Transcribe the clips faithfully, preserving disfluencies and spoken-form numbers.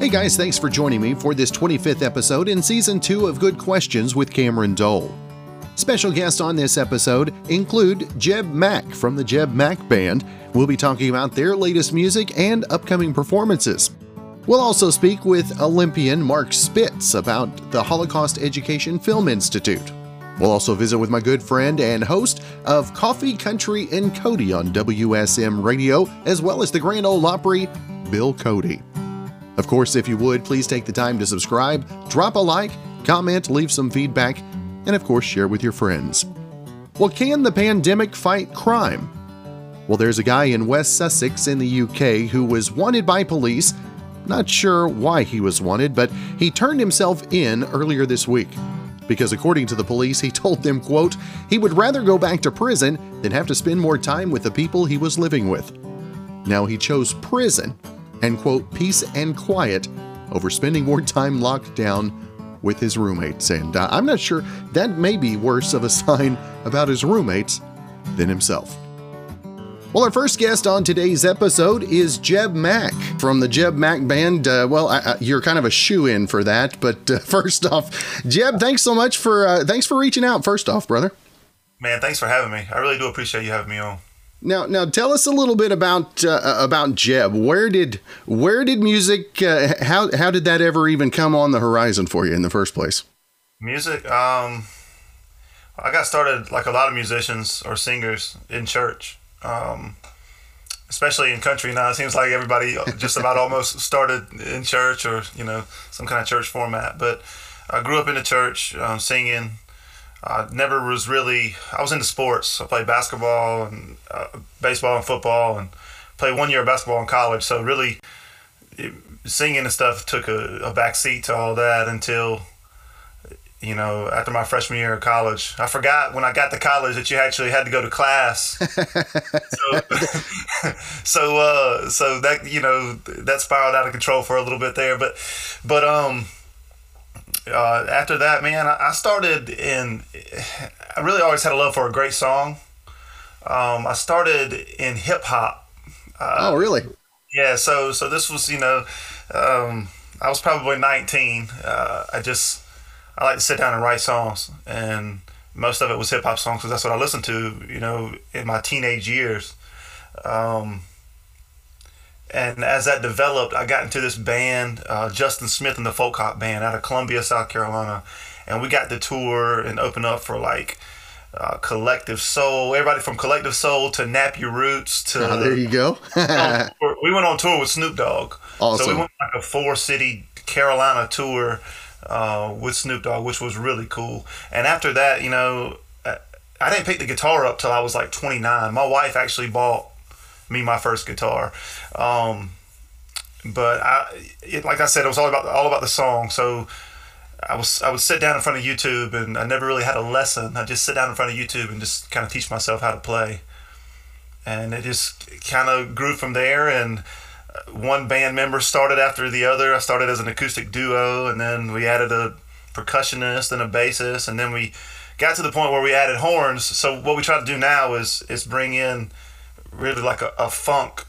Hey guys, thanks for joining me for this twenty-fifth episode in Season two of Good Questions with Cameron Dole. Special guests on this episode include Jebb Mac from the Jebb Mac Band. We'll be talking about their latest music and upcoming performances. We'll also speak with Olympian Mark Spitz about the Holocaust Education Film Institute. We'll also visit with my good friend and host of Coffee, Country, and Cody on W S M Radio, as well as the Grand Ole Opry, Bill Cody. Of course, if you would, please take the time to subscribe, drop a like, comment, leave some feedback, and of course, share with your friends. Well, can the pandemic fight crime? Well, there's a guy in West Sussex in the U K who was wanted by police. Not sure why he was wanted, but he turned himself in earlier this week because according to the police, he told them, quote, he would rather go back to prison than have to spend more time with the people he was living with. Now he chose prison and, quote, peace and quiet over spending more time locked down with his roommates. And uh, I'm not sure, that may be worse of a sign about his roommates than himself. Well, our first guest on today's episode is Jebb Mac from the Jebb Mac Band. Uh, well, I, I, you're kind of a shoe-in for that, but uh, first off, Jebb, thanks so much for uh, thanks for reaching out. First off, brother. Man, thanks for having me. I really do appreciate you having me on. Now, now, tell us a little bit about uh, about Jebb. Where did where did music? Uh, how how did that ever even come on the horizon for you in the first place? Music. Um, I got started like a lot of musicians or singers in church. Um, especially in country now, it seems like everybody just about almost started in church or, you know, some kind of church format. But I grew up in the church, um, singing. I never was really, I was into sports. I played basketball and uh, baseball and football and played one year of basketball in college. So really it, singing and stuff took a, a back seat to all that until, you know, after my freshman year of college. I forgot when I got to college that you actually had to go to class. so, so, uh, so that, you know, that spiraled out of control for a little bit there. But, but, um, uh, after that, man, I, I started in, I really always had a love for a great song. Um, I started in hip hop. Uh, oh, really? Yeah. So, so this was, you know, um, I was probably nineteen. Uh, I just, I like to sit down and write songs, and most of it was hip hop songs because that's what I listened to, you know, in my teenage years. Um, and as that developed, I got into this band, uh, Justin Smith and the Folk Hop Band out of Columbia, South Carolina. And we got to tour and open up for like uh, Collective Soul, everybody from Collective Soul to Nappy Roots to. Oh, there you go. We went on tour with Snoop Dogg. Awesome. So we went on like a four city Carolina tour. Uh, with Snoop Dogg, which was really cool. And after that, you know, I didn't pick the guitar up till I was like twenty-nine. My wife actually bought me my first guitar. Um, but I, it, like I said, it was all about all about the song. So I was I would sit down in front of YouTube, and I never really had a lesson. I just sit down in front of YouTube and just kind of teach myself how to play. And it just kind of grew from there. And one band member started after the other. I started as an acoustic duo, and then we added a percussionist and a bassist, and then we got to the point where we added horns. So what we try to do now is is bring in really like a, a funk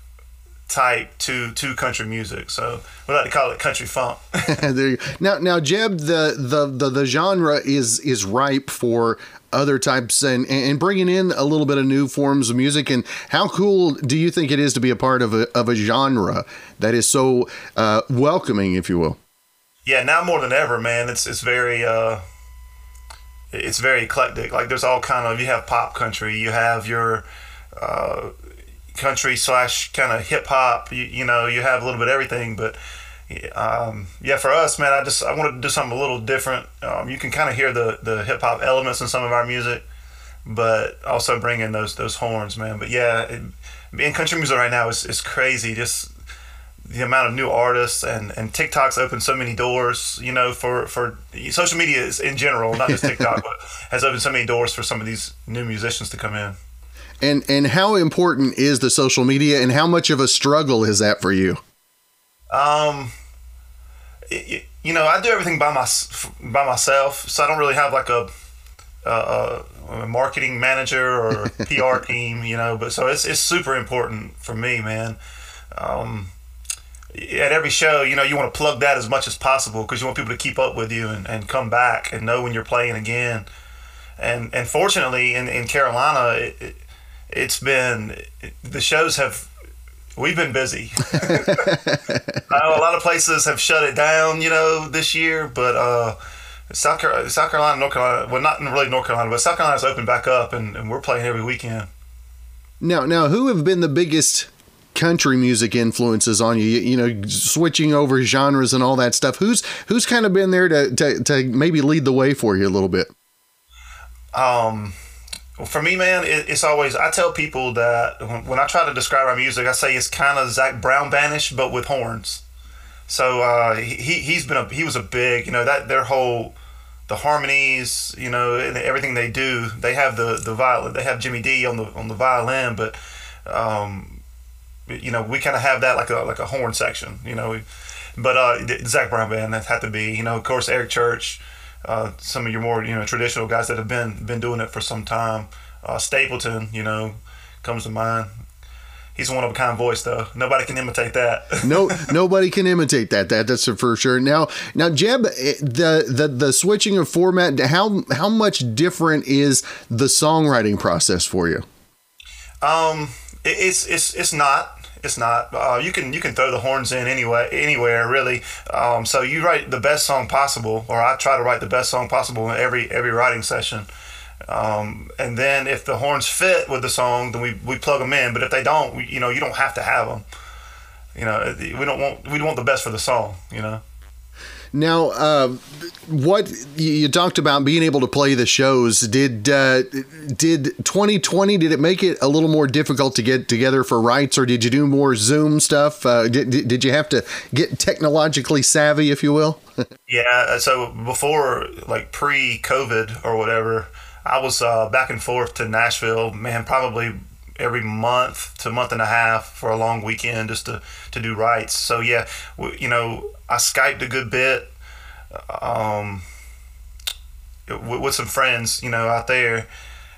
type to to country music. So we like to call it country funk. There you go. Now, now, Jebb, the, the the the genre is is ripe for other types and and bringing in a little bit of new forms of music. And how cool do you think it is to be a part of a, of a genre that is so uh, welcoming, if you will? Yeah, now more than ever, man, it's it's very uh, it's very eclectic. Like there's all kind of, you have pop country, you have your uh, country slash kind of hip hop, you, you know, you have a little bit of everything. But Um, yeah, for us, man, I just I wanted to do something a little different. Um, you can kind of hear the, the hip hop elements in some of our music, but also bring in those those horns, man. But yeah, it, being country music right now is is crazy. Just the amount of new artists, and and TikTok's opened so many doors. You know, for for social media is in general, not just TikTok, but has opened so many doors for some of these new musicians to come in. And and how important is the social media, and how much of a struggle is that for you? Um, it, you know, I do everything by my by myself, so I don't really have like a, a, a a marketing manager or a P R team, you know. But so it's it's super important for me, man. Um, at every show, you know, you want to plug that as much as possible because you want people to keep up with you and, and come back and know when you're playing again. And and fortunately, in, in Carolina, it, it, it's been it, the shows have. We've been busy. I know a lot of places have shut it down, you know, this year, but uh, South, Car- South Carolina, North Carolina, well, not really North Carolina, but South Carolina's opened back up, and, and we're playing every weekend. Now, now, who have been the biggest country music influences on you? you? You know, switching over genres and all that stuff. Who's who's kind of been there to to, to maybe lead the way for you a little bit? Um. For me, man, it, it's always, I tell people that when, when I try to describe our music, I say it's kind of Zach Brown Bandish, but with horns. So uh, he, he's been a, he was a big, you know, that their whole, the harmonies, you know, and everything they do, they have the, the violin, they have Jimmy D on the on the violin, but, um, you know, we kind of have that like a, like a horn section, you know. But uh, Zach Brown Band, that had to be, you know, of course, Eric Church. Uh, some of your more, you know, traditional guys that have been been doing it for some time. Uh, Stapleton, you know, comes to mind. He's a one-of-a-kind voice, though. Nobody can imitate that. no, nobody can imitate that. That that's for sure. Now, now, Jebb, the the the switching of format. How how much different is the songwriting process for you? Um, it, it's it's it's not. It's not. Uh, you can you can throw the horns in anyway, anywhere really. Um, so you write the best song possible, or I try to write the best song possible in every every writing session. Um, and then if the horns fit with the song, then we, we plug them in. But if they don't, we, you know, you don't have to have them. You know, we don't want we want the best for the song. You know. Now, uh, what you talked about being able to play the shows, did uh, did twenty twenty, did it make it a little more difficult to get together for rights, or did you do more Zoom stuff? Uh, did, did you have to get technologically savvy, if you will? Yeah, so before, like pre-COVID or whatever, I was uh, back and forth to Nashville, man, probably every month to month and a half for a long weekend just to, to do rights. So, yeah, we, you know, I Skyped a good bit um, with, with some friends, you know, out there.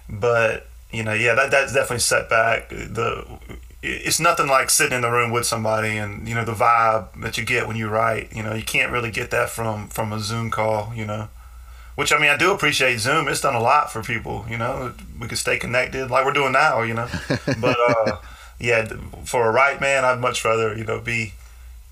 But, you know, yeah, that that's definitely set back. The, it's nothing like sitting in the room with somebody and, you know, the vibe that you get when you write. You know, you can't really get that from, from a Zoom call, you know. Which, I mean, I do appreciate Zoom. It's done a lot for people, you know. We can stay connected like we're doing now, you know. But, uh, yeah, for a write, man, I'd much rather, you know, be...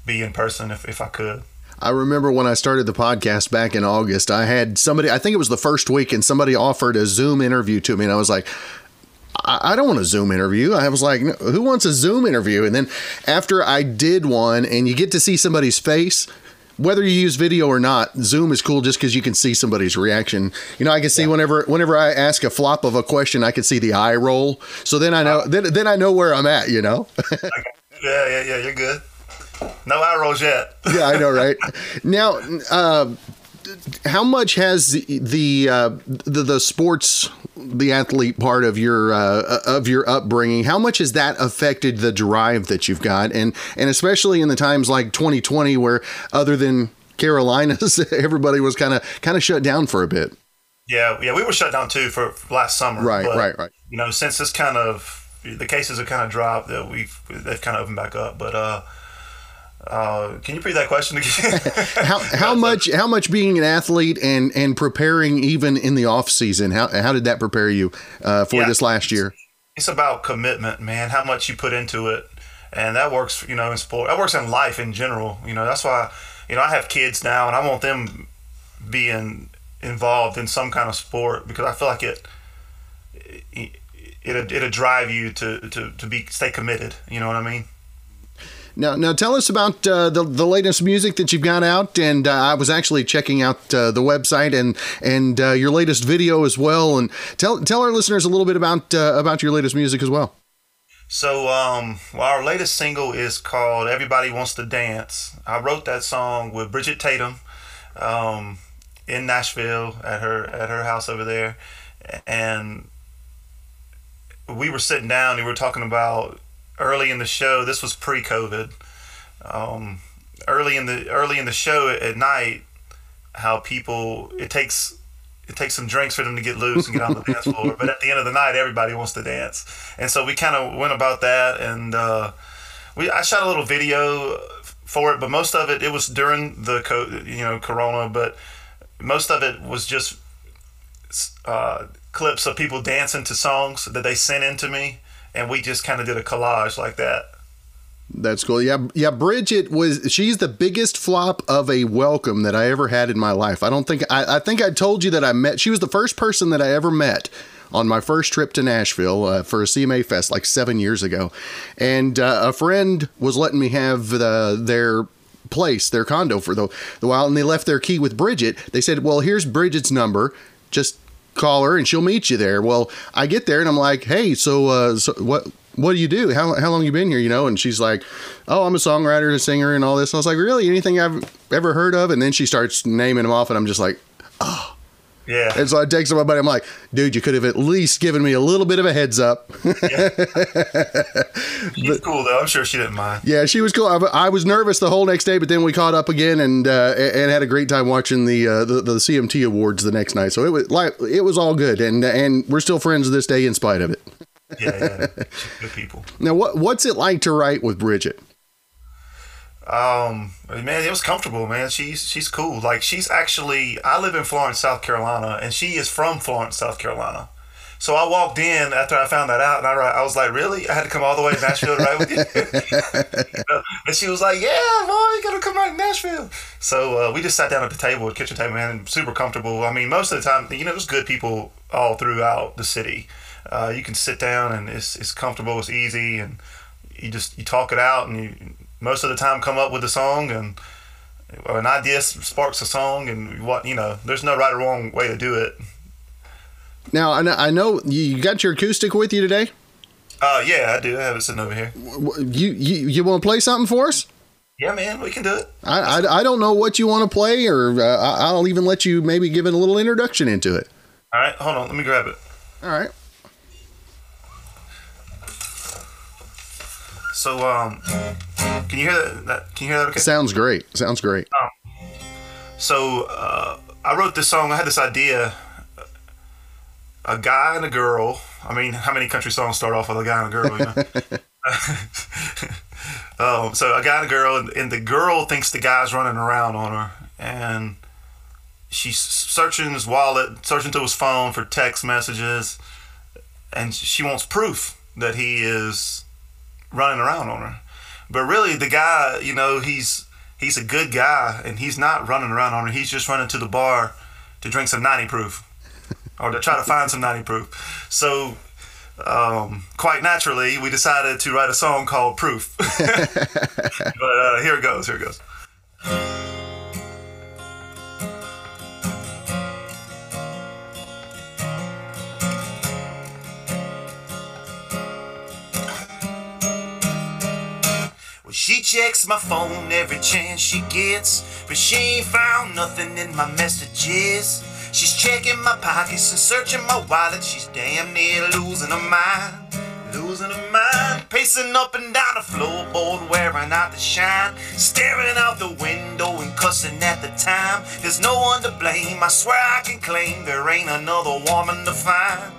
be in person if, if I could. I remember when I started the podcast back in August, I had somebody, I think it was the first week, and somebody offered a Zoom interview to me, and I was like, I, I don't want a Zoom interview. I was like, who wants a Zoom interview? And then after I did one, and you get to see somebody's face, whether you use video or not, Zoom is cool just because you can see somebody's reaction. You know, I can see yeah. whenever whenever I ask a flop of a question, I can see the eye roll. So then I know, uh, then, then I know where I'm at, you know? yeah, yeah, yeah, you're good. No eye rolls yet. Yeah, I know, right? Now, uh, how much has the the, uh, the the sports, the athlete part of your uh, of your upbringing, how much has that affected the drive that you've got, and and especially in the times like twenty twenty, where other than Carolinas, everybody was kind of kind of shut down for a bit. Yeah, yeah, we were shut down too for last summer. Right, but, right, right. You know, since this kind of the cases have kind of dropped, that we've they've kind of opened back up, but. Uh, Uh, can you repeat that question again? how how much how much being an athlete and, and preparing even in the off season, how how did that prepare you uh, for yeah, this last year? It's, it's about commitment, man. How much you put into it, and that works, you know, in sport. That works in life in general. You know, that's why, you know, I have kids now, and I want them being involved in some kind of sport because I feel like it it it'll, it'll drive you to, to to be stay committed. You know what I mean? Now, now, tell us about uh, the the latest music that you've got out, and uh, I was actually checking out uh, the website and and uh, your latest video as well. And tell tell our listeners a little bit about uh, about your latest music as well. So, um, well, our latest single is called "Everybody Wants to Dance." I wrote that song with Bridget Tatum um, in Nashville at her at her house over there, and we were sitting down and we were talking about. Early in the show, this was pre-COVID. Um, early in the early in the show at night, how people it takes it takes some drinks for them to get loose and get on the dance floor. But at the end of the night, everybody wants to dance. And so we kind of went about that. And uh, we I shot a little video for it, but most of it, it was during the, co- you know, Corona, but most of it was just uh, clips of people dancing to songs that they sent in to me. And we just kind of did a collage like that. That's cool. Yeah, yeah. Bridget was, she's the biggest flop of a welcome that I ever had in my life. I don't think, I, I think I told you that I met, she was the first person that I ever met on my first trip to Nashville uh, for a C M A Fest like seven years ago. And uh, a friend was letting me have the, their place, their condo for the, the while, and they left their key with Bridget. They said, well, here's Bridget's number. Just call her and she'll meet you there. Well, I get there and I'm like, hey, so, uh, so what, what do you do? How how long you been here? You know? And she's like, oh, I'm a songwriter, a singer and all this. And I was like, really? Anything I've ever heard of? And then she starts naming them off and I'm just like, oh. Yeah. And so I text my buddy. I'm like, dude, you could have at least given me a little bit of a heads up. Yeah. She's cool, though. I'm sure she didn't mind. Yeah, she was cool. I, I was nervous the whole next day, but then we caught up again and uh, and had a great time watching the, uh, the the C M T Awards the next night. So it was like it was all good, and and we're still friends to this day in spite of it. Yeah, yeah. Good people. Now, what what's it like to write with Bridget? Um, man, it was comfortable, man. She's, she's cool. Like she's actually, I live in Florence, South Carolina, and she is from Florence, South Carolina. So I walked in after I found that out and I, I was like, really? I had to come all the way to Nashville to write with you? You know? And she was like, yeah, boy, you gotta come out to Nashville. So, uh, we just sat down at the table, the kitchen table, man, super comfortable. I mean, most of the time, you know, there's good people all throughout the city. Uh, you can sit down and it's, it's comfortable. It's easy. And you just, you talk it out and you, most of the time come up with a song and or an idea sparks a song and what, you know, there's no right or wrong way to do it. Now, I know you got your acoustic with you today. Uh, yeah, I do. I have it sitting over here. You, you, you want to play something for us? Yeah, man, we can do it. I, I, I don't know what you want to play or uh, I'll even let you maybe give it a little introduction into it. All right. Hold on. Let me grab it. All right. So, um, can you hear that? that? Can you hear that? Okay. Sounds great. Sounds great. Um, so, uh, I wrote this song. I had this idea, a guy and a girl. I mean, how many country songs start off with a guy and a girl? You know? um, so a guy and a girl, and, and the girl thinks the guy's running around on her, and she's searching his wallet, searching through his phone for text messages, and she wants proof that he is running around on her. But really the guy, you know, he's he's a good guy and he's not running around on her. He's just running to the bar to drink some ninety proof or to try to find some ninety proof. So um, quite naturally, we decided to write a song called Proof. But uh, here it goes. Here it goes. She checks my phone every chance she gets, but she ain't found nothing in my messages. She's checking my pockets and searching my wallet. She's damn near losing her mind, losing her mind. Pacing up and down the floorboard, wearing out the shine, staring out the window and cussing at the time. There's no one to blame, I swear I can claim there ain't another woman to find,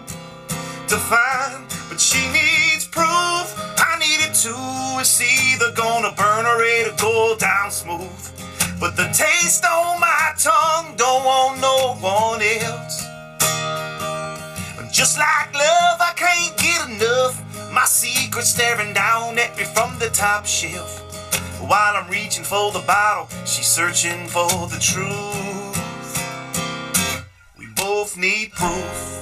to find. But she needs proof. Two is either gonna burn or it'll go down smooth, but the taste on my tongue don't want no one else. Just like love, I can't get enough. My secret staring down at me from the top shelf. While I'm reaching for the bottle, she's searching for the truth. We both need proof.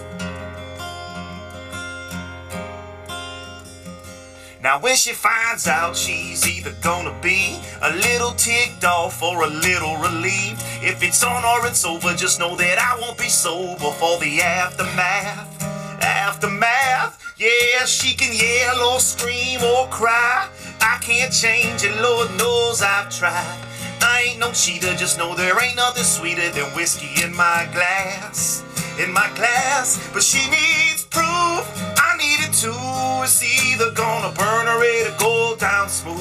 Now when she finds out, she's either gonna be a little ticked off or a little relieved. If it's on or it's over, just know that I won't be sober for the aftermath, aftermath. Yeah, she can yell or scream or cry. I can't change it, Lord knows I've tried. I ain't no cheater, just know there ain't nothing sweeter than whiskey in my glass, in my glass. But she needs proof. I need it too. It's either gonna burn or it'll go down smooth,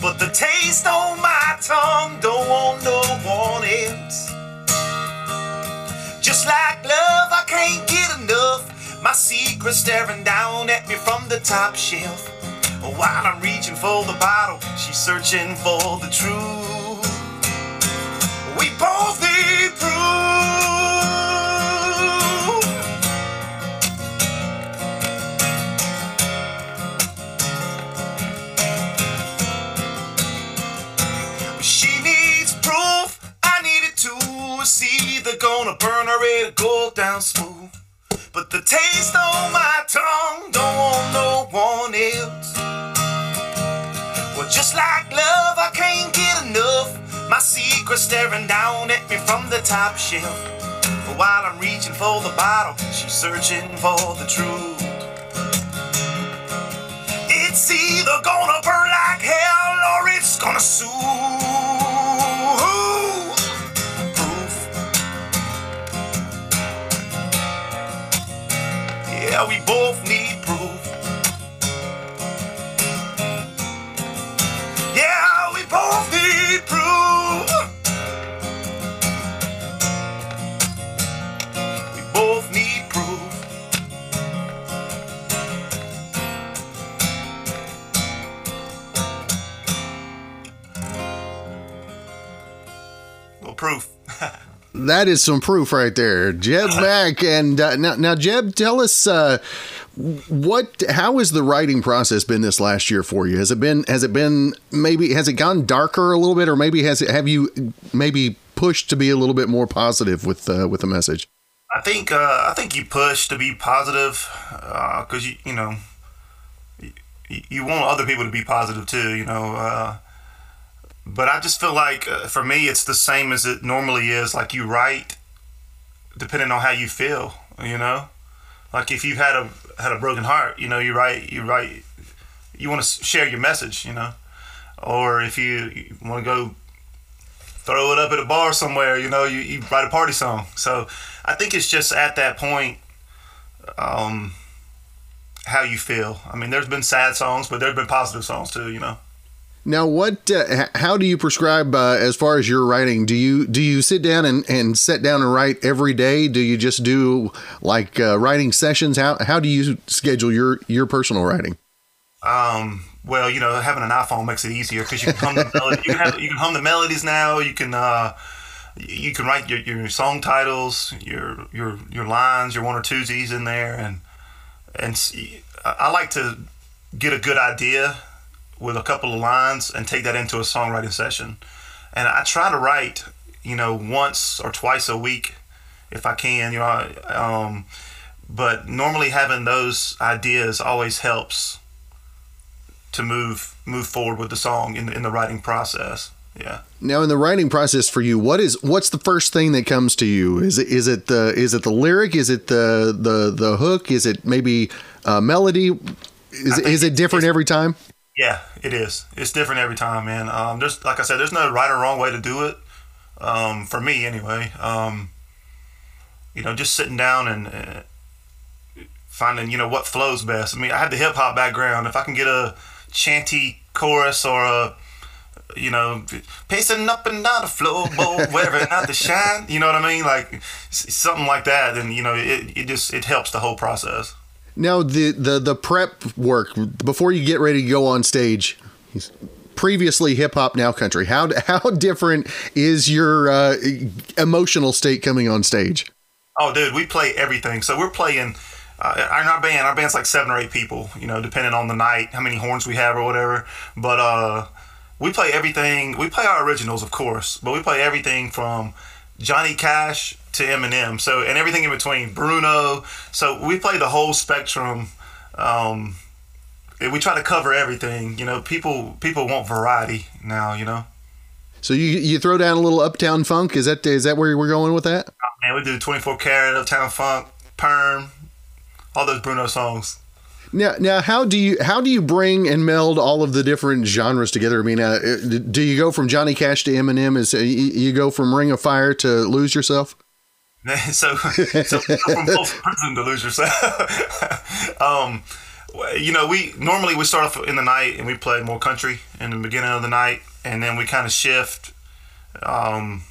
but the taste on my tongue don't want no one else. Just like my secret staring down at me from the top shelf. While I'm reaching for the bottle, she's searching for the truth. We both need proof. She needs proof, I need it too. It's either gonna burn her or it'll go down smooth. But the taste on my tongue don't want no one else. Well, just like love, I can't get enough. My secret staring down at me from the top shelf. But while I'm reaching for the bottle, she's searching for the truth. It's either gonna burn like hell or it's gonna soothe. Proof. Yeah, we both need proof. Both need proof. We both need proof. Well, proof. That is some proof right there, Jebb Mac. And uh, now, now, Jebb, tell us. Uh, What? How has the writing process been this last year for you? Has it been? Has it been? Maybe has it gone darker a little bit, or maybe has it? Have you maybe pushed to be a little bit more positive with uh, with the message? I think uh, I think you push to be positive because uh, you you know you, you want other people to be positive too. You know, uh, but I just feel like uh, for me it's the same as it normally is. Like you write depending on how you feel. You know, like if you've had a had a broken heart, you know, you write, you write, you want to share your message, you know, or if you, you want to go throw it up at a bar somewhere, you know, you, you write a party song. So I think it's just at that point, um, how you feel. I mean, there's been sad songs, but there's been positive songs too, you know. Now, what? Uh, how do you prescribe uh, as far as your writing? Do you do you sit down and, and sit down and write every day? Do you just do like uh, writing sessions? How how do you schedule your your personal writing? Um. Well, you know, having an iPhone makes it easier because you can hum the melody, you can have, you can hum the melodies now. You can uh, you can write your, your song titles, your your your lines, your one or twosies in there, and and see, I like to get a good idea with a couple of lines and take that into a songwriting session. And I try to write, you know, once or twice a week if I can, you know, um, but normally having those ideas always helps to move move forward with the song in the, in the writing process. Yeah. Now, in the writing process for you, what is what's the first thing that comes to you? Is it is it the is it the lyric? Is it the the the hook? Is it maybe a melody? Is is it different every time? Yeah, it is. It's different every time, man. Um, there's, like I said, there's no right or wrong way to do it. Um, for me, anyway. Um, you know, just sitting down and uh, finding, you know, what flows best. I mean, I have the hip hop background. If I can get a chanty chorus or a, you know, pacing up and down the floorboard, whatever, not the shine. You know what I mean? Like something like that. And you know, it it just it helps the whole process. Now, the, the, the prep work, before you get ready to go on stage, previously hip-hop, now country, how how different is your uh, emotional state coming on stage? Oh, dude, we play everything. So we're playing, uh, in our band, our band's like seven or eight people, you know, depending on the night, how many horns we have or whatever. But uh, we play everything. We play our originals, of course, but we play everything from Johnny Cash to Eminem, so and everything in between, Bruno. So we play the whole spectrum. Um, we try to cover everything. You know, people people want variety now. You know. So you you throw down a little Uptown Funk. Is that is that where we're going with that? Oh, man, we do twenty-four karat, Uptown Funk, Perm, all those Bruno songs. Now, now, how do you how do you bring and meld all of the different genres together? I mean, uh, do you go from Johnny Cash to Eminem? Is uh, you go from Ring of Fire to Lose Yourself? So, so from both prison to Lose Yourself. um, you know, we normally we start off in the night and we play more country in the beginning of the night, and then we kind of shift. Um,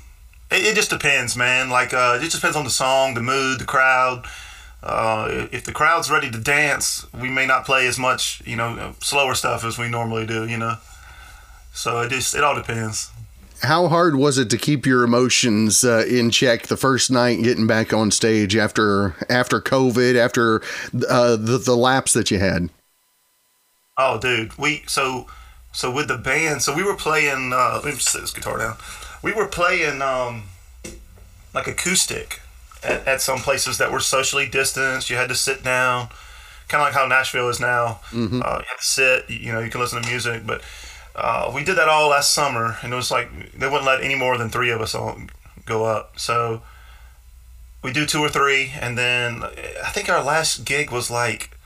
it, it just depends, man. Like uh, it just depends on the song, the mood, the crowd. Uh, if the crowd's ready to dance, we may not play as much, you know, slower stuff as we normally do, you know. So it just, it all depends. How hard was it to keep your emotions uh, in check the first night, getting back on stage after after COVID, after uh, the, the lapse that you had? Oh, dude, we so so with the band, so we were playing. Uh, let me just set this guitar down. We were playing um, like acoustic at, at some places that were socially distanced. You had to sit down, kind of like how Nashville is now. Mm-hmm. Uh, you have to sit. You know, you can listen to music, but. Uh, we did that all last summer, and it was like they wouldn't let any more than three of us on, go up. So we do two or three, and then I think our last gig was like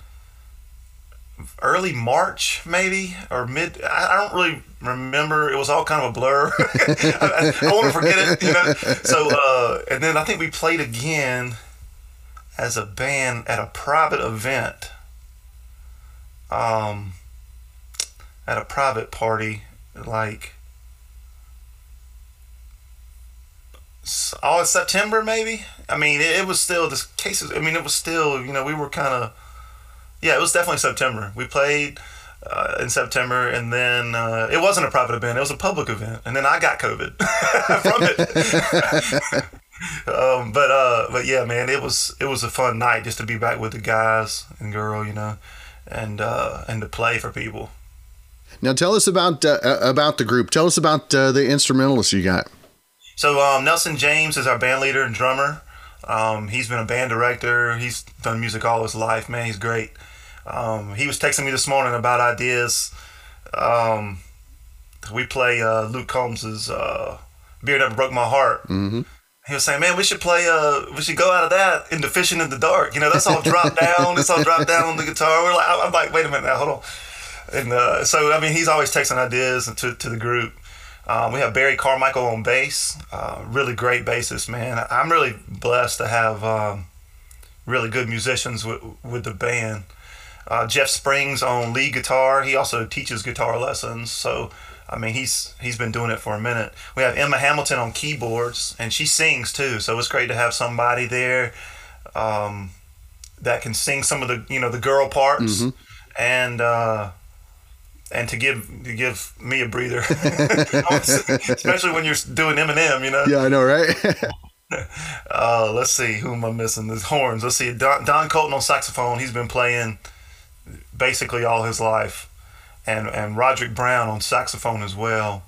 early March, maybe, or mid. I, I don't really remember. It was all kind of a blur. I, I want to forget it, you know. So uh, and then I think we played again as a band at a private event. Um. At a private party, like all in September, maybe. I mean, it, it was still the cases. I mean, it was still, you know, we were kind of, yeah, it was definitely September. We played uh, in September, and then uh, it wasn't a private event; it was a public event. And then I got COVID from it. um, but uh, but yeah, man, it was it was a fun night just to be back with the guys and girl, you know, and uh, and to play for people. Now tell us about uh, about the group. Tell us about uh, the instrumentalists you got. So um, Nelson James is our band leader and drummer. Um, he's been a band director. He's done music all his life. Man, he's great. Um, he was texting me this morning about ideas. Um, we play uh, Luke Combs's uh, "Beer Never Broke My Heart." Mm-hmm. He was saying, "Man, we should play. Uh, we should go out of that into "Fishing in the Dark." You know, that's all dropped down. It's all dropped down on the guitar. We're like, I'm like, wait a minute now, hold on. And uh, so, I mean, he's always texting ideas to, to the group. Um, we have Barry Carmichael on bass, uh, really great bassist, man. I'm really blessed to have um, really good musicians with, with the band. Uh, Jeff Springs on lead guitar. He also teaches guitar lessons. So, I mean, he's he's been doing it for a minute. We have Emma Hamilton on keyboards, and she sings too. So it's great to have somebody there um, that can sing some of the, you know, the girl parts. Mm-hmm. And... Uh, And to give to give me a breather, especially when you're doing Eminem, you know. Yeah, I know, right? uh, let's see, who am I missing? The horns. Let's see, Don, Don Colton on saxophone. He's been playing basically all his life, and and Roderick Brown on saxophone as well.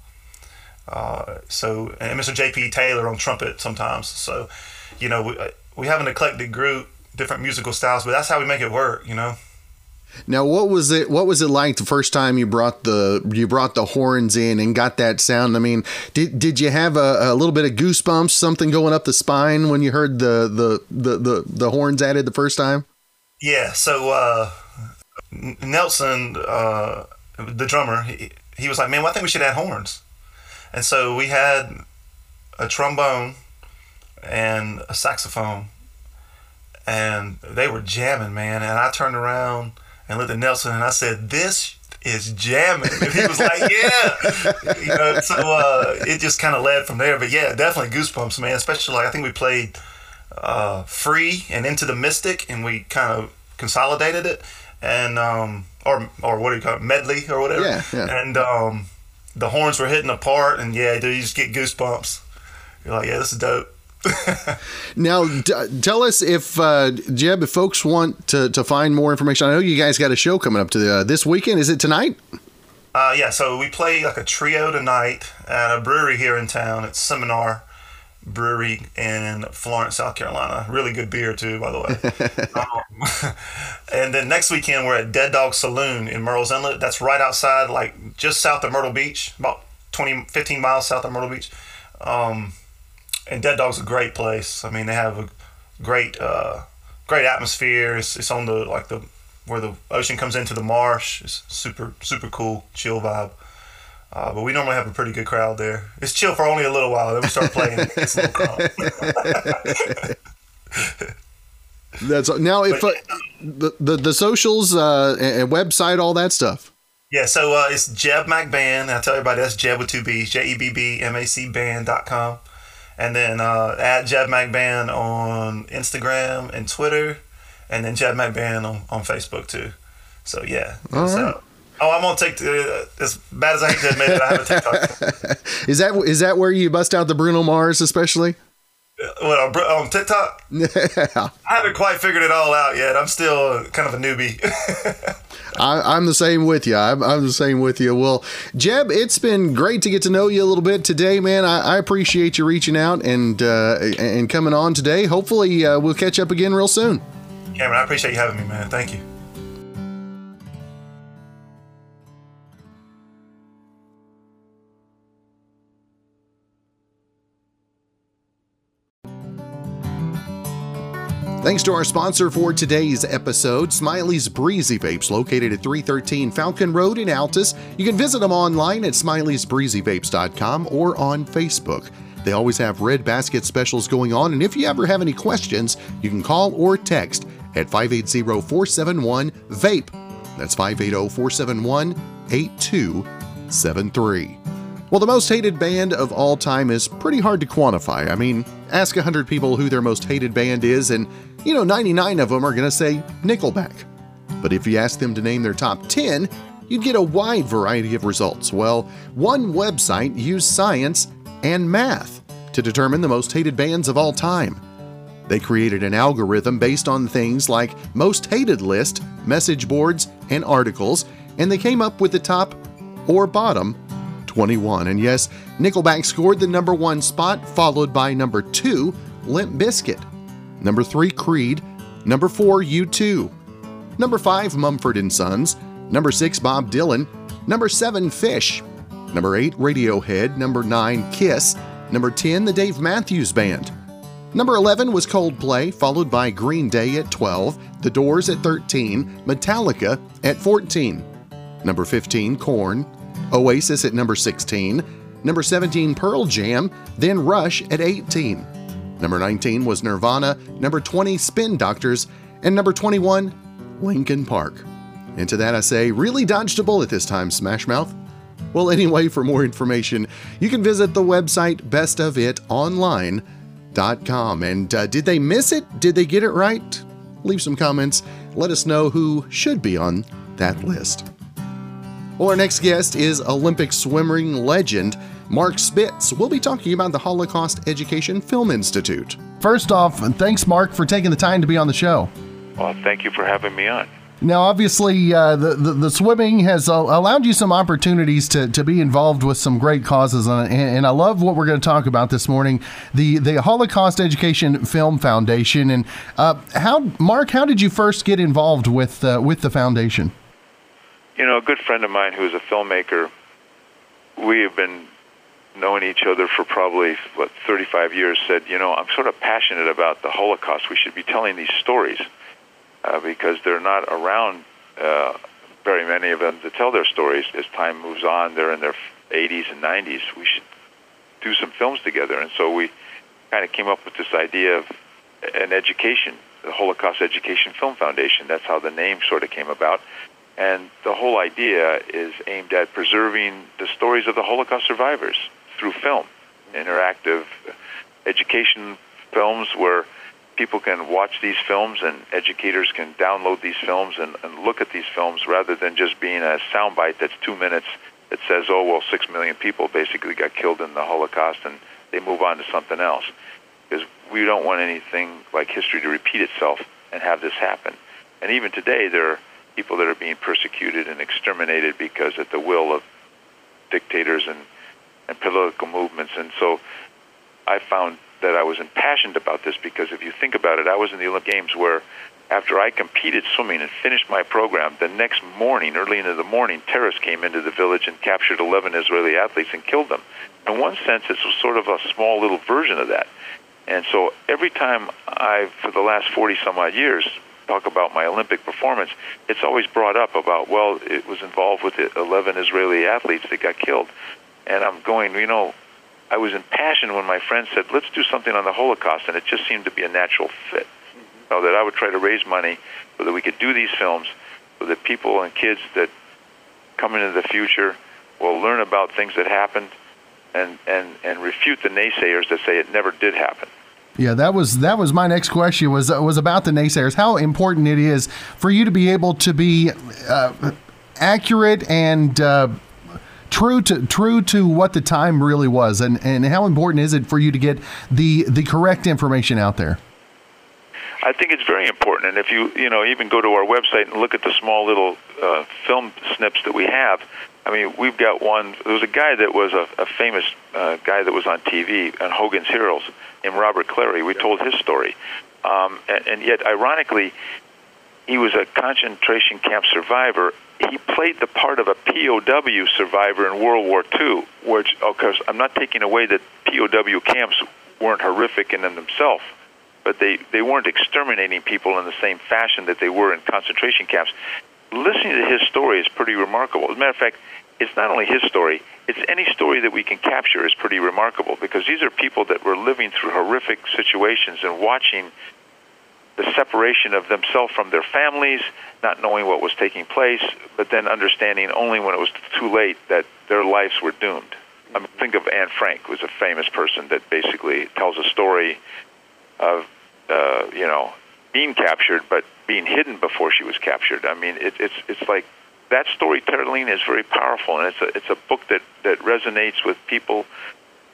Uh, so and Mister J P Taylor on trumpet sometimes. So, you know, we we have an eclectic group, different musical styles, but that's how we make it work, you know. Now, what was it? What was it like the first time you brought the you brought the horns in and got that sound? I mean, did did you have a, a little bit of goosebumps, something going up the spine when you heard the the the the, the horns added the first time? Yeah. So uh, Nelson, uh, the drummer, he, he was like, "Man, well, I think we should add horns." And so we had a trombone and a saxophone, and they were jamming, man. And I turned around and looked at Nelson, and I said, "This is jamming." And he was like, "Yeah." You know, so uh, it just kind of led from there. But yeah, definitely goosebumps, man. Especially, like, I think we played uh, "Free" and "Into the Mystic," and we kind of consolidated it, and um, or or what do you call it, medley or whatever. Yeah, yeah. And um, the horns were hitting apart, and yeah, dude, you just get goosebumps. You're like, yeah, this is dope. Now, d- tell us if, uh, Jeb, if folks want to, to find more information. I know you guys got a show coming up to the, uh, this weekend. Is it tonight? Uh, yeah, so we play like a trio tonight at a brewery here in town. It's Seminar Brewery in Florence, South Carolina. Really good beer, too, by the way. um, and then next weekend, we're at Dead Dog Saloon in Murrells Inlet. That's right outside, like just south of Myrtle Beach, about twenty, fifteen miles south of Myrtle Beach. Um, And Dead Dog's a great place. I mean, they have a great, uh, great atmosphere. It's, it's on the like the where the ocean comes into the marsh. It's super, super cool, chill vibe. Uh, but we normally have a pretty good crowd there. It's chill for only a little while. Then we start playing. It's a little crowd. That's now if but, uh, the, the the socials uh, and website, all that stuff. Yeah, so uh, it's Jebb Mac Band. I tell everybody that's Jeb with two B's. J E B B M A C Band dot com. And then uh, at Jebb Mac Band on Instagram and Twitter. and then Jebb Mac Band on, on Facebook too. So yeah. All so, right. Oh, I'm gonna take the, as bad as I hate to admit it, I have a TikTok. Is that is that where you bust out the Bruno Mars, especially? Well, on TikTok, yeah. I haven't quite figured it all out yet. I'm still kind of a newbie. I, I'm the same with you. I'm, I'm the same with you. Well, Jebb, it's been great to get to know you a little bit today, man. I, I appreciate you reaching out and uh, and coming on today. Hopefully, uh, we'll catch up again real soon. Cameron, I appreciate you having me, man. Thank you. Thanks to our sponsor for today's episode, Smiley's Breezy Vapes, located at three thirteen Falcon Road in Altus. You can visit them online at smileys breezy vapes dot com or on Facebook. They always have red basket specials going on, and if you ever have any questions, you can call or text at five eight zero, four seven one, VAPE. That's five eight zero, four seven one, eight two seven three. Well, the most hated band of all time is pretty hard to quantify. I mean, ask one hundred people who their most hated band is, and, you know, ninety-nine of them are going to say Nickelback. But if you ask them to name their top ten, you'd get a wide variety of results. Well, one website used science and math to determine the most hated bands of all time. They created an algorithm based on things like most hated list, message boards, and articles, and they came up with the top or bottom twenty-one. And yes, Nickelback scored the number one spot, followed by number two, Limp Bizkit, number three, Creed, number four, U two, number five, Mumford and Sons, number six, Bob Dylan, number seven, Fish, number eight, Radiohead, number nine, Kiss, number ten, the Dave Matthews Band, number eleven was Coldplay, followed by Green Day at twelve, The Doors at thirteen, Metallica at fourteen, number fifteen, Korn, Oasis at number sixteen, number seventeen, Pearl Jam, then Rush at eighteen. Number nineteen was Nirvana, number twenty, Spin Doctors, and number twenty-one, Linkin Park. And to that I say, really dodged a bullet this time, Smash Mouth. Well, anyway, for more information, you can visit the website best of it online dot com. And uh, did they miss it? Did they get it right? Leave some comments. Let us know who should be on that list. Well, our next guest is Olympic swimming legend Mark Spitz. We'll be talking about the Holocaust Education Film Institute. First off, thanks, Mark, for taking the time to be on the show. Well, thank you for having me on. Now, obviously, uh, the, the, the swimming has uh, allowed you some opportunities to, to be involved with some great causes, and, and I love what we're going to talk about this morning, the, the Holocaust Education Film Foundation. And uh, how, Mark, how did you first get involved with uh, with the foundation? You know, a good friend of mine who is a filmmaker, we have been knowing each other for probably, what, thirty-five years, said, you know, I'm sort of passionate about the Holocaust. We should be telling these stories uh, because they're not around uh, very many of them to tell their stories. As time moves on, they're in their eighties and nineties. We should do some films together. And so we kind of came up with this idea of an education, the Holocaust Education Film Foundation. That's how the name sort of came about. And the whole idea is aimed at preserving the stories of the Holocaust survivors through film, interactive education films where people can watch these films and educators can download these films and, and look at these films rather than just being a soundbite that's two minutes that says, oh, well, six million people basically got killed in the Holocaust and they move on to something else. Because we don't want anything like history to repeat itself and have this happen. And even today, there are people that are being persecuted and exterminated because at the will of dictators and, and political movements. And so I found that I was impassioned about this because if you think about it, I was in the Olympic Games where after I competed swimming and finished my program, the next morning, early into the morning, terrorists came into the village and captured eleven Israeli athletes and killed them. In one sense, this was sort of a small little version of that. And so every time I, for the last forty some odd years, talk about my Olympic performance, it's always brought up about, well, it was involved with the eleven Israeli athletes that got killed. And I'm going, you know, I was impassioned when my friend said, let's do something on the Holocaust, and it just seemed to be a natural fit. So that I would try to raise money so that we could do these films so that people and kids that come into the future will learn about things that happened and, and, and refute the naysayers that say it never did happen. Yeah, that was that was my next question was was about the naysayers. How important it is for you to be able to be uh, accurate and uh, true to true to what the time really was, and, and how important is it for you to get the the correct information out there? I think it's very important, and if you you know even go to our website and look at the small little uh, film snips that we have. I mean, we've got one. There was a guy that was a, a famous uh, guy that was on T V on Hogan's Heroes, named Robert Clary. We told his story. Um, and, and yet, ironically, he was a concentration camp survivor. He played the part of a P O W survivor in World War Two, which, of course, I'm not taking away that P O W camps weren't horrific in them themselves, but they, they weren't exterminating people in the same fashion that they were in concentration camps. Listening to his story is pretty remarkable. As a matter of fact, it's not only his story, it's any story that we can capture is pretty remarkable, because these are people that were living through horrific situations and watching the separation of themselves from their families, not knowing what was taking place, but then understanding only when it was too late that their lives were doomed. I mean, think of Anne Frank, who's a famous person that basically tells a story of, uh, you know, being captured, but being hidden before she was captured. I mean, it, it's it's like that storytelling is very powerful, and it's a it's a book that that resonates with people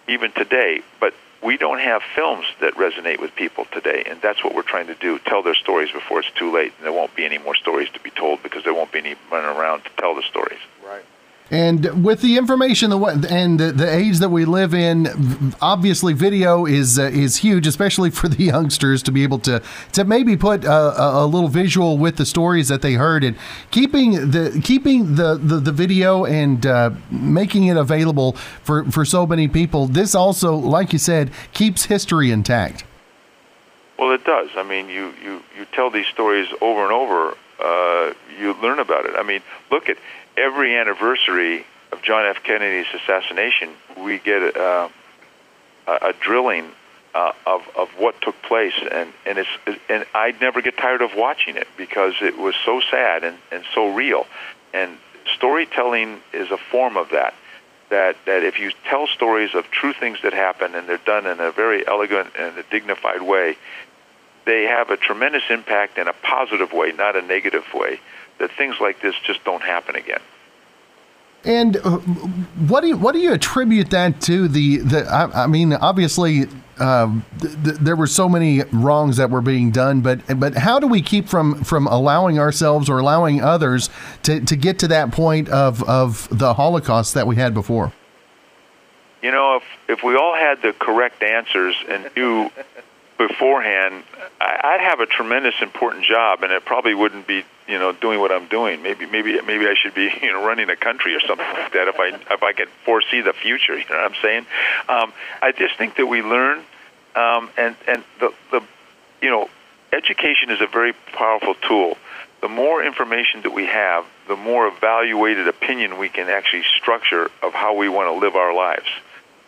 even today. But we don't have films that resonate with people today, and that's what we're trying to do: tell their stories before it's too late, and there won't be any more stories to be told because there won't be anyone around to tell the stories. Right. And with the information that and the, the age that we live in, obviously video is uh, is huge, especially for the youngsters to be able to to maybe put a, a little visual with the stories that they heard, and keeping the keeping the the, the video and uh, making it available for, for so many people. This also, like you said, keeps history intact. Well, it does. I mean, you you, you tell these stories over and over. Uh, you learn about it. I mean, look at. Every anniversary of John F. Kennedy's assassination, we get uh, a, a drilling uh, of of what took place, and and it's and I'd never get tired of watching it because it was so sad and, and so real. And storytelling is a form of that. That that if you tell stories of true things that happen and they're done in a very elegant and a dignified way, they have a tremendous impact in a positive way, not a negative way. That things like this just don't happen again. And uh, what do you, what do you attribute that to? The, the I, I mean, obviously uh, th th there were so many wrongs that were being done, but but how do we keep from from allowing ourselves or allowing others to, to get to that point of of the Holocaust that we had before? You know, if if we all had the correct answers and knew beforehand, I'd have a tremendous important job, and it probably wouldn't be, you know, doing what I'm doing. Maybe, maybe, maybe I should be, you know, running a country or something like that. If I, if I could foresee the future, you know what I'm saying? Um, I just think that we learn, um, and and the, the, you know, education is a very powerful tool. The more information that we have, the more evaluated opinion we can actually structure of how we want to live our lives.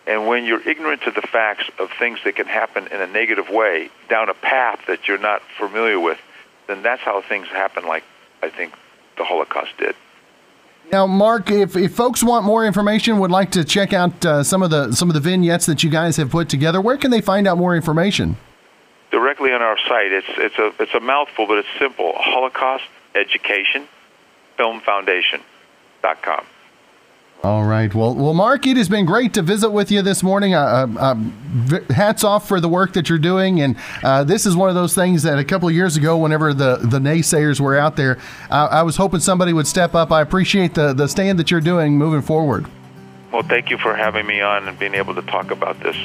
And when you're ignorant to the facts of things that can happen in a negative way down a path that you're not familiar with, then that's how things happen, like I think the Holocaust did. Now, Mark, if, if folks want more information, would like to check out uh, some of the some of the vignettes that you guys have put together, where can they find out more information? Directly on our site. It's it's a it's a mouthful, but it's simple. Holocaust Education Film Foundation dot com. All right. Well, well, Mark, it has been great to visit with you this morning. Uh, uh, hats off for the work that you're doing. And uh, this is one of those things that a couple of years ago, whenever the, the naysayers were out there, uh, I was hoping somebody would step up. I appreciate the, the stand that you're doing moving forward. Well, thank you for having me on and being able to talk about this.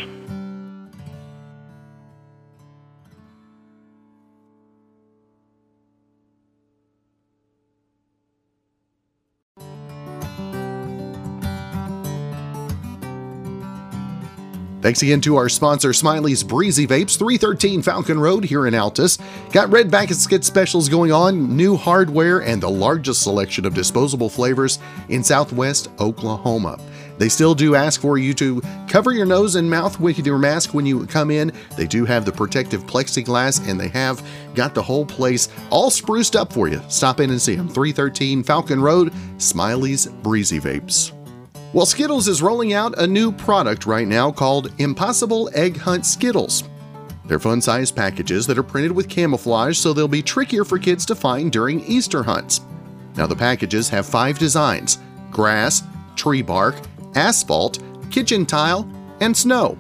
Thanks again to our sponsor, Smiley's Breezy Vapes, three thirteen Falcon Road here in Altus. Got Red Basket specials going on, new hardware, and the largest selection of disposable flavors in Southwest Oklahoma. They still do ask for you to cover your nose and mouth with your mask when you come in. They do have the protective plexiglass, and they have got the whole place all spruced up for you. Stop in and see them, three thirteen Falcon Road, Smiley's Breezy Vapes. Well, Skittles is rolling out a new product right now called Impossible Egg Hunt Skittles. They're fun-sized packages that are printed with camouflage, so they'll be trickier for kids to find during Easter hunts. Now the packages have five designs: grass, tree bark, asphalt, kitchen tile, and snow.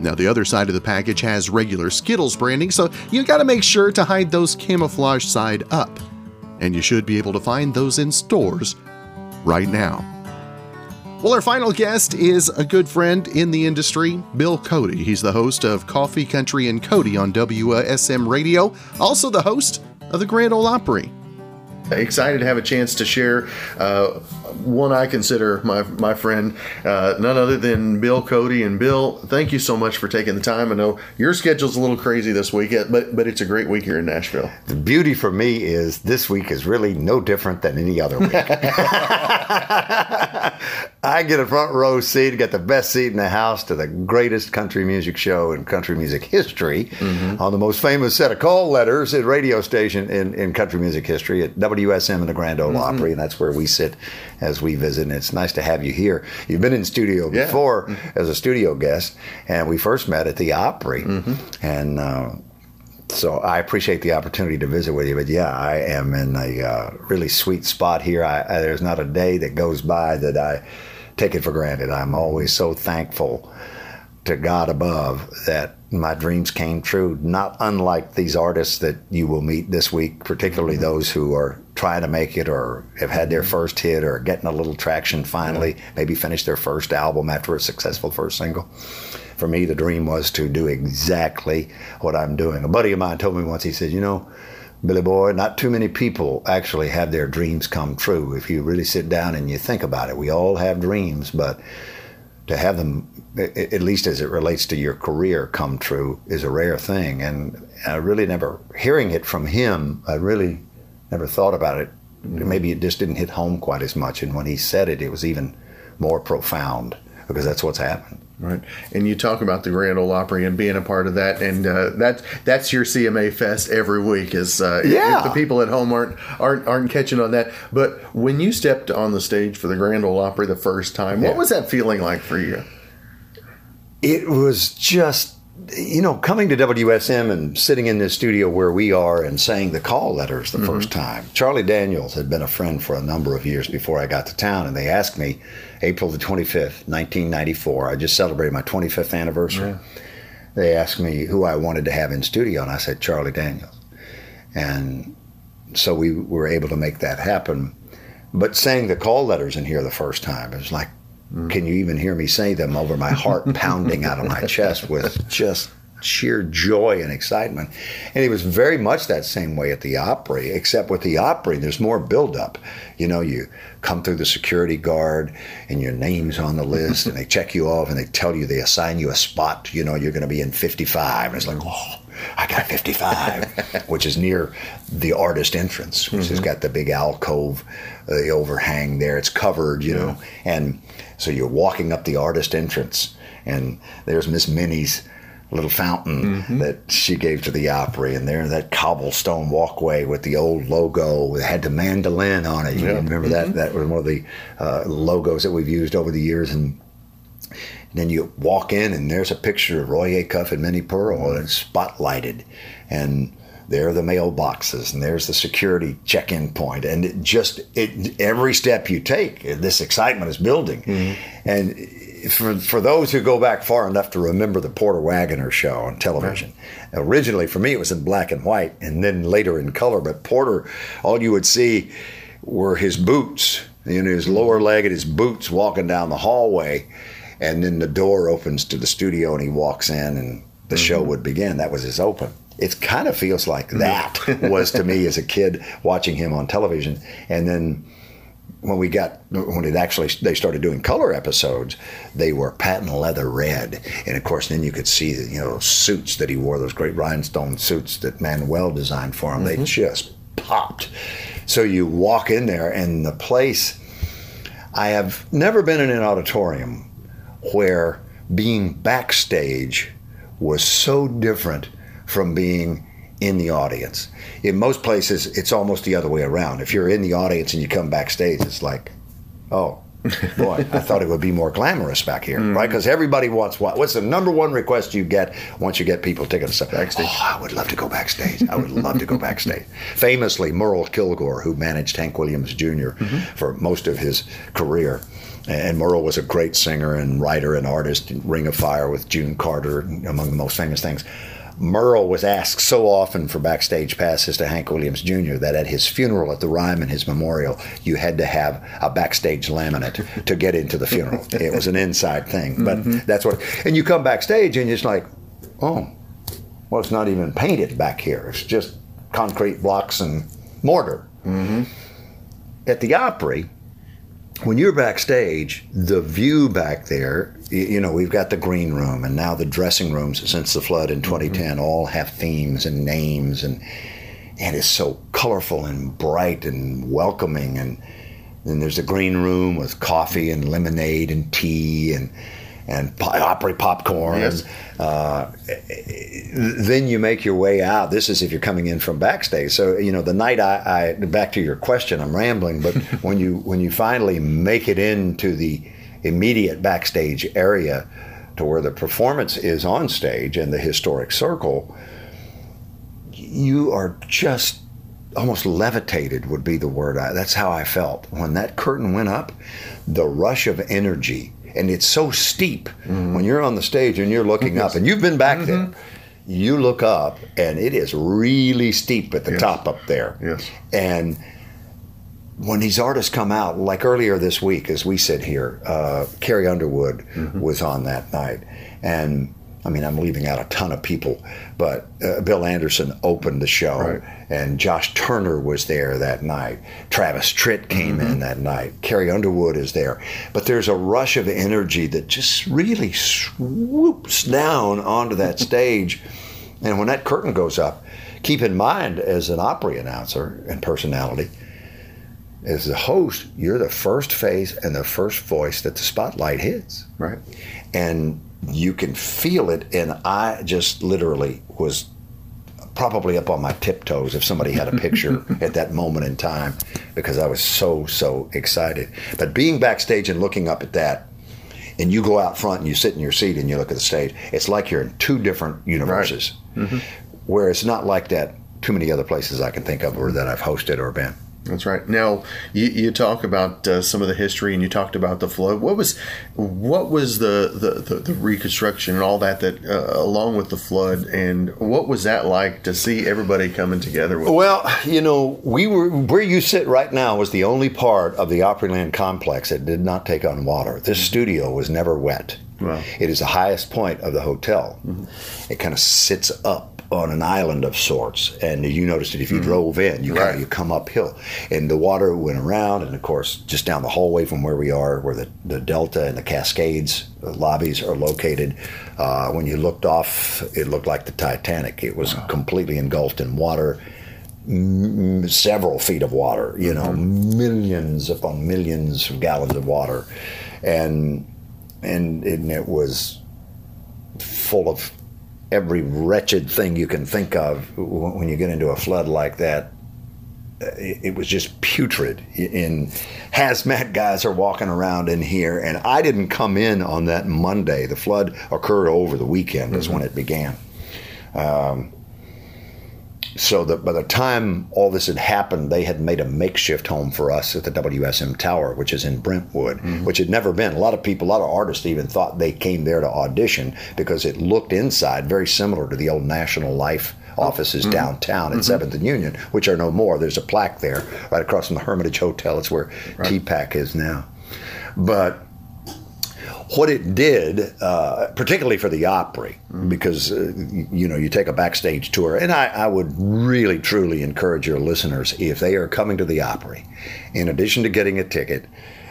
Now the other side of the package has regular Skittles branding, so you gotta make sure to hide those camouflage side up. And you should be able to find those in stores right now. Well, our final guest is a good friend in the industry, Bill Cody. He's the host of Coffee, Country, and Cody on W S M Radio, also the host of the Grand Ole Opry. Excited to have a chance to share uh, one I consider my my friend, uh, none other than Bill Cody. And Bill, thank you so much for taking the time. I know your schedule's a little crazy this week, but but it's a great week here in Nashville. The beauty for me is this week is really no different than any other week. I get a front row seat, get the best seat in the house to the greatest country music show in country music history, mm-hmm. on the most famous set of call letters at radio station in, in country music history at W S M and the Grand Ole mm-hmm. Opry, and that's where we sit as we visit, and it's nice to have you here. You've been in studio before yeah. as a studio guest, and we first met at the Opry, mm-hmm. and uh, so I appreciate the opportunity to visit with you, but yeah, I am in a uh, really sweet spot here. I, I, there's not a day that goes by that I take it for granted. I'm always so thankful to God above that my dreams came true, not unlike these artists that you will meet this week, particularly mm-hmm. those who are trying to make it or have had their first hit or getting a little traction finally, mm-hmm. maybe finish their first album after a successful first single. For me, the dream was to do exactly what I'm doing. A buddy of mine told me once, he said, you know, Billy boy, not too many people actually have their dreams come true. If you really sit down and you think about it, we all have dreams, but to have them, at least as it relates to your career, come true is a rare thing. And I really never, hearing it from him, I really never thought about it. Maybe it just didn't hit home quite as much. And when he said it, it was even more profound, because that's what's happened. Right, and you talk about the Grand Ole Opry and being a part of that, and uh, that that's your C M A Fest every week. Is uh, yeah. if, if the people at home aren't aren't aren't catching on that. But when you stepped on the stage for the Grand Ole Opry the first time, yeah. what was that feeling like for you? It was just, you know, coming to W S M and sitting in this studio where we are and saying the call letters the mm-hmm. first time. Charlie Daniels had been a friend for a number of years before I got to town, and they asked me, April the twenty-fifth, nineteen ninety-four, I just celebrated my twenty-fifth anniversary. Yeah. They asked me who I wanted to have in studio, and I said, Charlie Daniels. And so we were able to make that happen. But saying the call letters in here the first time, it was like, mm. can you even hear me say them over my heart pounding out of my chest with just sheer joy and excitement. And it was very much that same way at the Opry, except with the Opry, there's more buildup. You know, you come through the security guard and your name's on the list and they check you off and they tell you, they assign you a spot, you know, you're going to be in fifty-five. And it's like, oh, I got fifty-five, which is near the artist entrance, which mm-hmm. has got the big alcove, uh, the overhang there. It's covered, you yeah. know. And so you're walking up the artist entrance and there's Miss Minnie's little fountain mm-hmm. that she gave to the Opry, and there that cobblestone walkway with the old logo that had the mandolin on it. You yeah. remember mm-hmm. that? That was one of the uh, logos that we've used over the years. And then you walk in, and there's a picture of Roy Acuff and Minnie Pearl, and it's spotlighted. And there are the mailboxes, and there's the security check-in point. And it just it every step you take, this excitement is building. Mm-hmm. And For, for those who go back far enough to remember the Porter Wagoner show on television, right. originally for me it was in black and white and then later in color, but Porter, all you would see were his boots, you know, his lower leg and his boots walking down the hallway, and then the door opens to the studio and he walks in and the mm-hmm. show would begin. That was his open. It kind of feels like that was to me as a kid watching him on television. And then when we got, when it actually, they started doing color episodes, they were patent leather red. And of course, then you could see, you know, suits that he wore, those great rhinestone suits that Manuel designed for him. Mm-hmm. They just popped. So you walk in there and the place, I have never been in an auditorium where being backstage was so different from being in the audience. In most places, it's almost the other way around. If you're in the audience and you come backstage, it's like, oh, Boy, I thought it would be more glamorous back here, mm. right? Because everybody wants what? What's the number one request you get once you get people tickets? Backstage. Oh, I would love to go backstage. I would love to go backstage. Famously, Merle Kilgore, who managed Hank Williams Junior Mm-hmm. for most of his career, and Merle was a great singer and writer and artist in Ring of Fire with June Carter, among the most famous things. Merle was asked so often for backstage passes to Hank Williams Junior that at his funeral at the Ryman, his memorial, you had to have a backstage laminate to get into the funeral. It was an inside thing, but mm-hmm. that's what. And you come backstage and you're just like, oh, well, it's not even painted back here. It's just concrete blocks and mortar. Mm-hmm. At the Opry, when you're backstage, the view back there, you know, we've got the green room and now the dressing rooms since the flood in twenty ten mm-hmm. all have themes and names, and and it's so colorful and bright and welcoming. And then there's the green room with coffee and lemonade and tea and and Opry popcorn. Yes. Uh, then you make your way out. This is if you're coming in from backstage. So, you know, the night I, I back to your question, I'm rambling, but when you when you finally make it into the immediate backstage area to where the performance is on stage in the historic circle, you are just almost levitated would be the word. I, that's how I felt. When that curtain went up, the rush of energy. And it's so steep mm-hmm. when you're on the stage and you're looking yes. up, and you've been back mm-hmm. there, you look up and it is really steep at the yes. top up there. Yes. And when these artists come out, like earlier this week as we sit here, uh, Carrie Underwood mm-hmm. was on that night. And I mean, I'm leaving out a ton of people, but uh, Bill Anderson opened the show, right. and Josh Turner was there that night. Travis Tritt came mm-hmm. in that night. Carrie Underwood is there. But there's a rush of energy that just really swoops down onto that stage. And when that curtain goes up, keep in mind, as an Opry announcer and personality, as the host, you're the first face and the first voice that the spotlight hits. Right. And you can feel it, and I just literally was probably up on my tiptoes if somebody had a picture at that moment in time, because I was so, so excited. But being backstage and looking up at that, and you go out front and you sit in your seat and you look at the stage, it's like you're in two different universes. Right. Mm-hmm. Where it's not like that too many other places I can think of or that I've hosted or been. That's right. Now, you, you talk about uh, some of the history, and you talked about the flood. What was, what was the the, the, the reconstruction and all that that uh, along with the flood, and what was that like to see everybody coming together? With well, you know, we were where you sit right now was the only part of the Opryland complex that did not take on water. This studio was never wet. Wow. It is the highest point of the hotel. Mm-hmm. It kind of sits up on an island of sorts, and you noticed that if you mm-hmm. drove in, you, right. kind of, you come uphill, and the water went around, and of course, just down the hallway from where we are, where the, the Delta and the Cascades the lobbies are located, uh, when you looked off, it looked like the Titanic. It was wow. completely engulfed in water, m- several feet of water, you know, mm-hmm. millions upon millions of gallons of water, and and, and it was full of every wretched thing you can think of. When you get into a flood like that, it was just putrid. In hazmat guys are walking around in here, and I didn't come in on that Monday. The flood occurred over the weekend, is mm-hmm. when it began. Um, so that by the time all this had happened, they had made a makeshift home for us at the W S M Tower, which is in Brentwood, mm-hmm. which had never been. A lot of people, a lot of artists even thought they came there to audition because it looked inside very similar to the old National Life offices mm-hmm. downtown at mm-hmm. seventh and Union, which are no more. There's a plaque there right across from the Hermitage Hotel. It's where right. T PAC is now. But what it did, uh, particularly for the Opry, because, uh, you know, you take a backstage tour, and I, I would really, truly encourage your listeners, if they are coming to the Opry, in addition to getting a ticket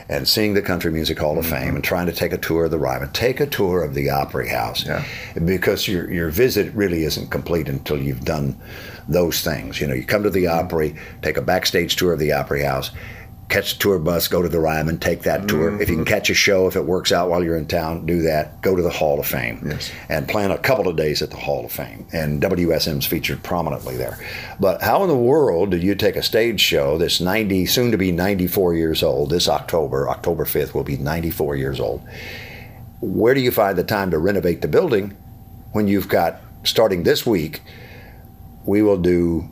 and seeing the Country Music Hall of Fame and trying to take a tour of the Ryman, take a tour of the Opry House, yeah. because your your visit really isn't complete until you've done those things. You know, you come to the Opry, take a backstage tour of the Opry House, catch the tour bus, go to the Ryman, take that mm-hmm. tour. If you can catch a show, if it works out while you're in town, do that. Go to the Hall of Fame yes. and plan a couple of days at the Hall of Fame. And W S M's featured prominently there. But how in the world do you take a stage show that's ninety, soon to be ninety-four years old? This October, October fifth, will be ninety-four years old. Where do you find the time to renovate the building when you've got, starting this week, we will do,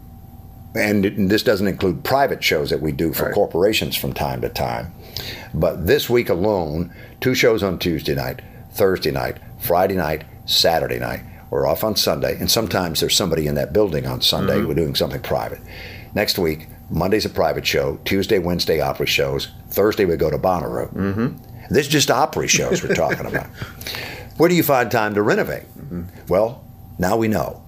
and this doesn't include private shows that we do for right. corporations from time to time, but this week alone, two shows on Tuesday night, Thursday night, Friday night, Saturday night. We're off on Sunday, and sometimes there's somebody in that building on Sunday. Mm-hmm. We're doing something private. Next week, Monday's a private show, Tuesday, Wednesday, opera shows, Thursday we go to Bonnaroo. Mm-hmm. This is just opera shows we're talking about. Where do you find time to renovate? Mm-hmm. Well, now we know,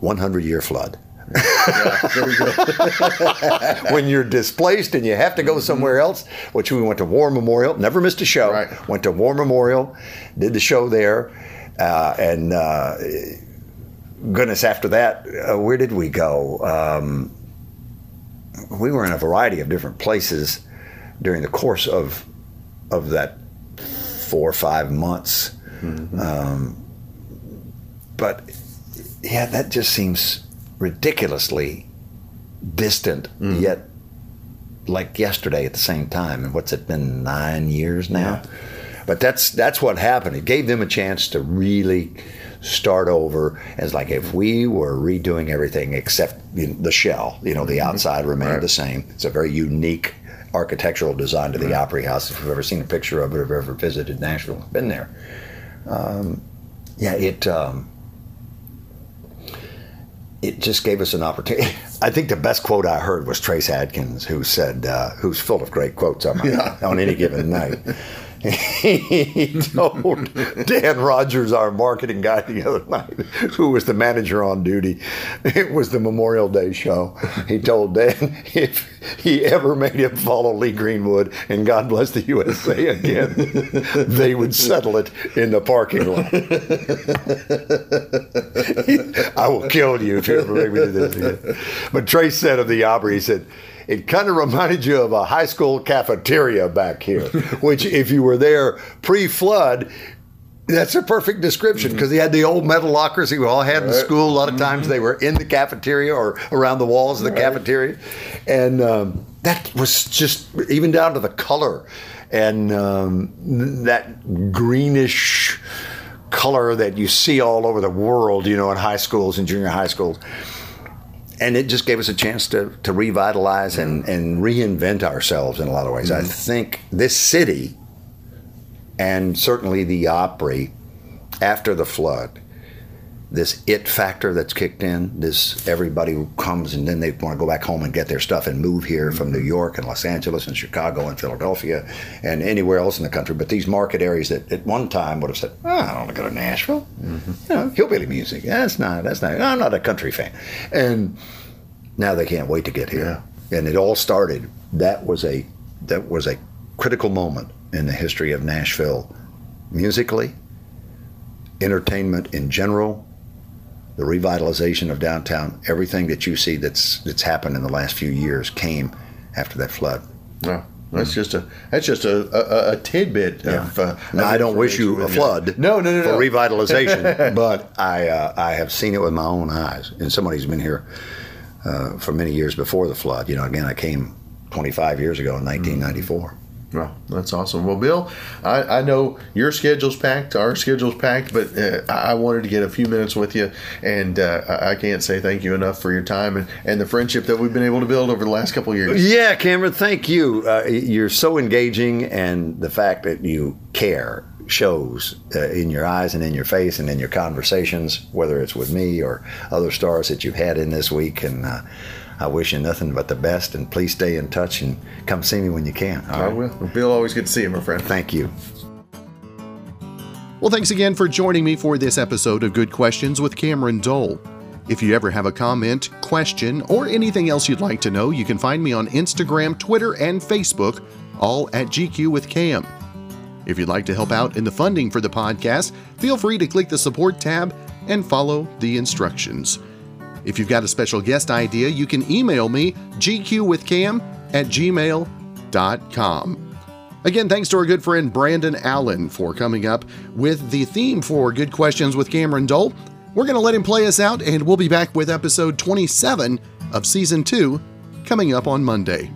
hundred-year flood. Yeah, there we go. When you're displaced and you have to go somewhere else, which we went to War Memorial, never missed a show, right. went to War Memorial, did the show there, uh, and uh, goodness, after that, uh, where did we go? Um, we were in a variety of different places during the course of, of that four or five months. Mm-hmm. um, but... yeah, that just seems ridiculously distant, mm. yet like yesterday at the same time. And what's it been, nine years now? Yeah. But that's that's what happened. It gave them a chance to really start over. As like if we were redoing everything except the shell, you know, the outside mm-hmm. remained right. the same. It's a very unique architectural design to the right. Opry House. If you've ever seen a picture of it, or if you've ever visited Nashville, been there. Um, yeah, it... Um, It just gave us an opportunity. I think the best quote I heard was Trace Adkins, who said, uh, who's full of great quotes on, yeah. on any given night. He told Dan Rogers, our marketing guy, the other night, who was the manager on duty. It was the Memorial Day show. He told Dan if he ever made him follow Lee Greenwood and God Bless the U S A again, they would settle it in the parking lot. I will kill you if you ever make me do this again. But Trace said of the Opry, he said, it kind of reminded you of a high school cafeteria back here, which if you were there pre-flood, that's a perfect description because mm-hmm. they had the old metal lockers that we all had right. in school. A lot of times mm-hmm. they were in the cafeteria or around the walls of the right. cafeteria. And um, that was just even down to the color and um, that greenish color that you see all over the world, you know, in high schools and junior high schools. And it just gave us a chance to, to revitalize and, and reinvent ourselves in a lot of ways. Mm-hmm. I think this city, and certainly the Opry, after the flood, this it factor that's kicked in, this everybody comes and then they want to go back home and get their stuff and move here mm-hmm. from New York and Los Angeles and Chicago and Philadelphia and anywhere else in the country. But these market areas that at one time would have said, oh, I don't want to go to Nashville. Mm-hmm. You know, hillbilly music. That's not, that's not, I'm not a country fan. And now they can't wait to get here. Yeah. And it all started. That was a, that was a critical moment in the history of Nashville musically, entertainment in general, the revitalization of downtown. Everything that you see that's that's happened in the last few years came after that flood. Yeah, that's mm-hmm. just a that's just a a, a tidbit. Yeah. Of, uh, now, I don't wish you a flood. No, no, no, for no. revitalization. But I uh, I have seen it with my own eyes, and somebody's been here uh, for many years before the flood. You know, again, I came twenty-five years ago in nineteen ninety-four. Mm-hmm. Well, that's awesome. Well, Bill, I, I know your schedule's packed, our schedule's packed, but uh, I wanted to get a few minutes with you, and uh, I can't say thank you enough for your time and, and the friendship that we've been able to build over the last couple of years. Yeah, Cameron, thank you. Uh, you're so engaging, and the fact that you care shows uh, in your eyes and in your face and in your conversations, whether it's with me or other stars that you've had in this week, and uh, I wish you nothing but the best, and please stay in touch and come see me when you can. All I right? will. Bill, always good to see you, my friend. Thank you. Well, thanks again for joining me for this episode of Good Questions with Cameron Dole. If you ever have a comment, question, or anything else you'd like to know, you can find me on Instagram, Twitter, and Facebook, all at G Q with Cam. If you'd like to help out in the funding for the podcast, feel free to click the support tab and follow the instructions. If you've got a special guest idea, you can email me, gqwithcam at gmail Proof dot com. Again, thanks to our good friend Brandon Allen for coming up with the theme for Good Questions with Cameron Dole. We're going to let him play us out, and we'll be back with episode twenty-seven of season two coming up on Monday.